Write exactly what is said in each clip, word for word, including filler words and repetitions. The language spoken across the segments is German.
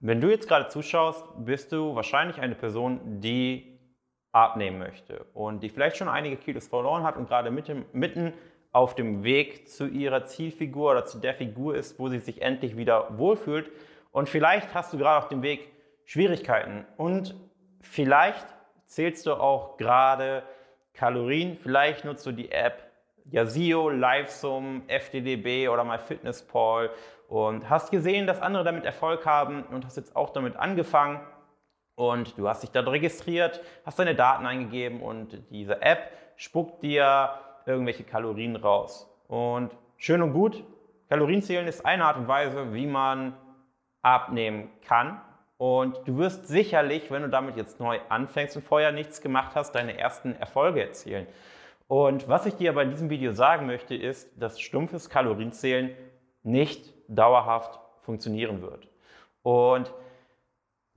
Wenn du jetzt gerade zuschaust, bist du wahrscheinlich eine Person, die abnehmen möchte und die vielleicht schon einige Kilos verloren hat und gerade mit dem, mitten auf dem Weg zu ihrer Zielfigur oder zu der Figur ist, wo sie sich endlich wieder wohlfühlt. Und vielleicht hast du gerade auf dem Weg Schwierigkeiten und vielleicht zählst du auch gerade Kalorien, vielleicht nutzt du die App Yazio, Lifesum, F D D B oder MyFitnessPal und hast gesehen, dass andere damit Erfolg haben und hast jetzt auch damit angefangen und du hast dich dort registriert, hast deine Daten eingegeben und diese App spuckt dir irgendwelche Kalorien raus. Und schön und gut, Kalorienzählen ist eine Art und Weise, wie man abnehmen kann. Und du wirst sicherlich, wenn du damit jetzt neu anfängst und vorher nichts gemacht hast, deine ersten Erfolge erzielen. Und was ich dir bei diesem Video sagen möchte, ist, dass stumpfes Kalorienzählen nicht dauerhaft funktionieren wird. Und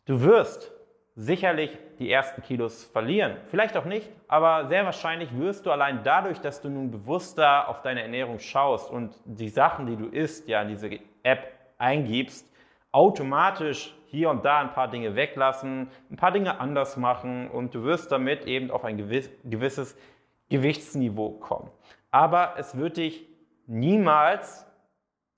du wirst sicherlich die ersten Kilos verlieren. Vielleicht auch nicht, aber sehr wahrscheinlich wirst du allein dadurch, dass du nun bewusster auf deine Ernährung schaust und die Sachen, die du isst, ja in diese App eingibst, automatisch hier und da ein paar Dinge weglassen, ein paar Dinge anders machen und du wirst damit eben auf ein gewisses Gewichtsniveau kommen. Aber es wird dich niemals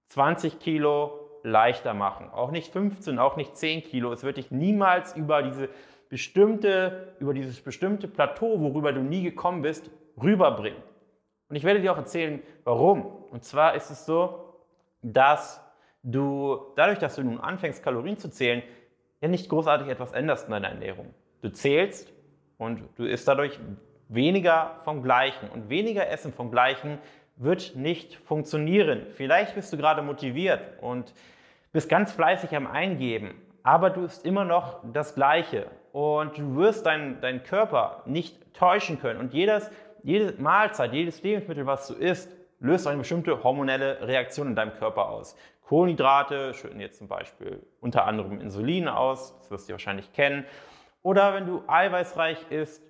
zwanzig Kilo leichter machen, auch nicht fünfzehn, auch nicht zehn Kilo. Es wird dich niemals über, diese bestimmte, über dieses bestimmte Plateau, worüber du nie gekommen bist, rüberbringen. Und ich werde dir auch erzählen, warum. Und zwar ist es so, dass du dadurch, dass du nun anfängst, Kalorien zu zählen, ja nicht großartig etwas änderst in deiner Ernährung. Du zählst und du isst dadurch weniger vom Gleichen. Und weniger Essen vom Gleichen wird nicht funktionieren. Vielleicht bist du gerade motiviert und bist ganz fleißig am Eingeben, aber du isst immer noch das Gleiche. Und du wirst deinen, deinen Körper nicht täuschen können. Und jedes, jede Mahlzeit, jedes Lebensmittel, was du isst, löst eine bestimmte hormonelle Reaktion in deinem Körper aus. Kohlenhydrate schütten jetzt zum Beispiel unter anderem Insulin aus, das wirst du wahrscheinlich kennen. Oder wenn du eiweißreich isst,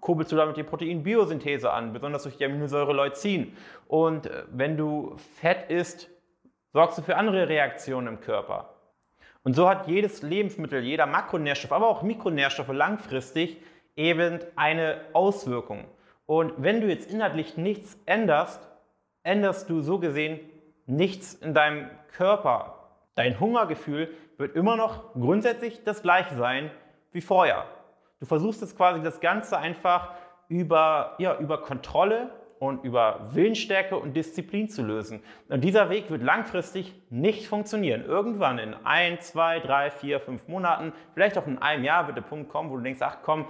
kurbelst du damit die Proteinbiosynthese an, besonders durch die Aminosäure Leucin. Und wenn du Fett isst, sorgst du für andere Reaktionen im Körper. Und so hat jedes Lebensmittel, jeder Makronährstoff, aber auch Mikronährstoffe langfristig eben eine Auswirkung. Und wenn du jetzt inhaltlich nichts änderst, änderst du so gesehen nichts in deinem Körper. Dein Hungergefühl wird immer noch grundsätzlich das gleiche sein wie vorher. Du versuchst jetzt quasi das Ganze einfach über, ja, über Kontrolle und über Willensstärke und Disziplin zu lösen. Und dieser Weg wird langfristig nicht funktionieren. Irgendwann in ein, zwei, drei, vier, fünf Monaten, vielleicht auch in einem Jahr wird der Punkt kommen, wo du denkst, ach komm,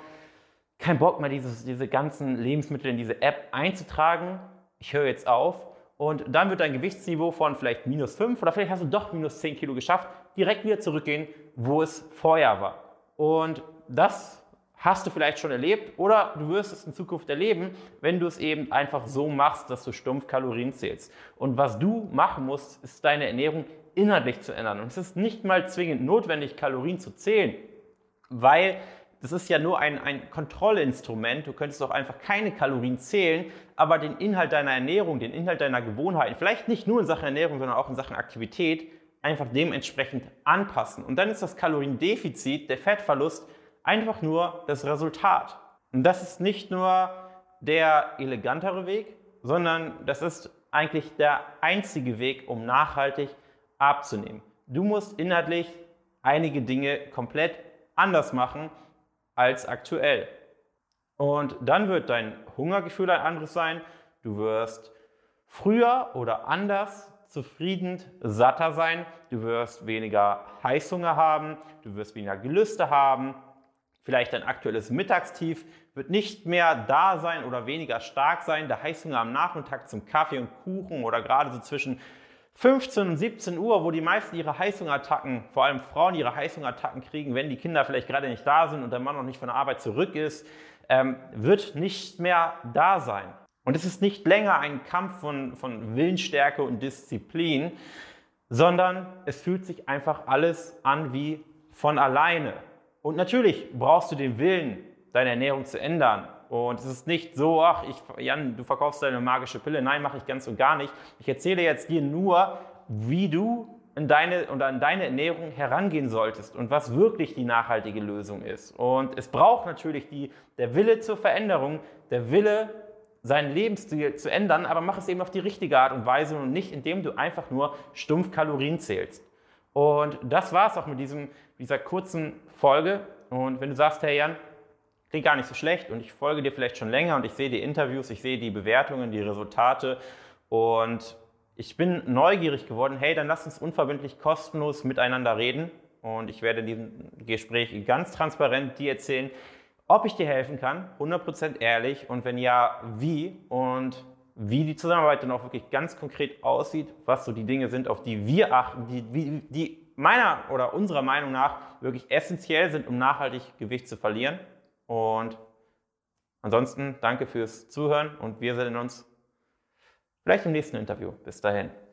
kein Bock mehr, dieses, diese ganzen Lebensmittel in diese App einzutragen. Ich höre jetzt auf. Und dann wird dein Gewichtsniveau von vielleicht minus fünf oder vielleicht hast du doch minus zehn Kilo geschafft, direkt wieder zurückgehen, wo es vorher war. Und das hast du vielleicht schon erlebt oder du wirst es in Zukunft erleben, wenn du es eben einfach so machst, dass du stumpf Kalorien zählst. Und was du machen musst, ist deine Ernährung inhaltlich zu ändern. Und es ist nicht mal zwingend notwendig, Kalorien zu zählen, weil das ist ja nur ein, ein Kontrollinstrument. Du könntest doch einfach keine Kalorien zählen, aber den Inhalt deiner Ernährung, den Inhalt deiner Gewohnheiten, vielleicht nicht nur in Sachen Ernährung, sondern auch in Sachen Aktivität, einfach dementsprechend anpassen. Und dann ist das Kaloriendefizit, der Fettverlust, einfach nur das Resultat. Und das ist nicht nur der elegantere Weg, sondern das ist eigentlich der einzige Weg, um nachhaltig abzunehmen. Du musst inhaltlich einige Dinge komplett anders machen als aktuell. Und dann wird dein Hungergefühl ein anderes sein. Du wirst früher oder anders zufrieden satter sein. Du wirst weniger Heißhunger haben. Du wirst weniger Gelüste haben. Vielleicht dein aktuelles Mittagstief wird nicht mehr da sein oder weniger stark sein. Der Heißhunger am Nachmittag zum Kaffee und Kuchen oder gerade so zwischen fünfzehn und siebzehn Uhr, wo die meisten ihre Heißhungerattacken, vor allem Frauen, ihre Heißhungerattacken kriegen, wenn die Kinder vielleicht gerade nicht da sind und der Mann noch nicht von der Arbeit zurück ist, ähm, wird nicht mehr da sein. Und es ist nicht länger ein Kampf von, von Willensstärke und Disziplin, sondern es fühlt sich einfach alles an wie von alleine. Und natürlich brauchst du den Willen, deine Ernährung zu ändern. Und es ist nicht so, ach, ich, Jan, du verkaufst deine magische Pille. Nein, mache ich ganz und gar nicht. Ich erzähle jetzt dir nur, wie du in deine, und an deine Ernährung herangehen solltest und was wirklich die nachhaltige Lösung ist. Und es braucht natürlich die, der Wille zur Veränderung, der Wille, seinen Lebensstil zu ändern, aber mach es eben auf die richtige Art und Weise und nicht, indem du einfach nur stumpf Kalorien zählst. Und das war es auch mit diesem, dieser kurzen Folge. Und wenn du sagst, hey Jan, klingt gar nicht so schlecht und ich folge dir vielleicht schon länger und ich sehe die Interviews, ich sehe die Bewertungen, die Resultate und ich bin neugierig geworden, hey, dann lass uns unverbindlich kostenlos miteinander reden und ich werde in diesem Gespräch ganz transparent dir erzählen, ob ich dir helfen kann, hundert Prozent ehrlich und wenn ja, wie und wie die Zusammenarbeit dann auch wirklich ganz konkret aussieht, was so die Dinge sind, auf die wir achten, die, die meiner oder unserer Meinung nach wirklich essentiell sind, um nachhaltig Gewicht zu verlieren. Und ansonsten danke fürs Zuhören und wir sehen uns vielleicht im nächsten Interview. Bis dahin.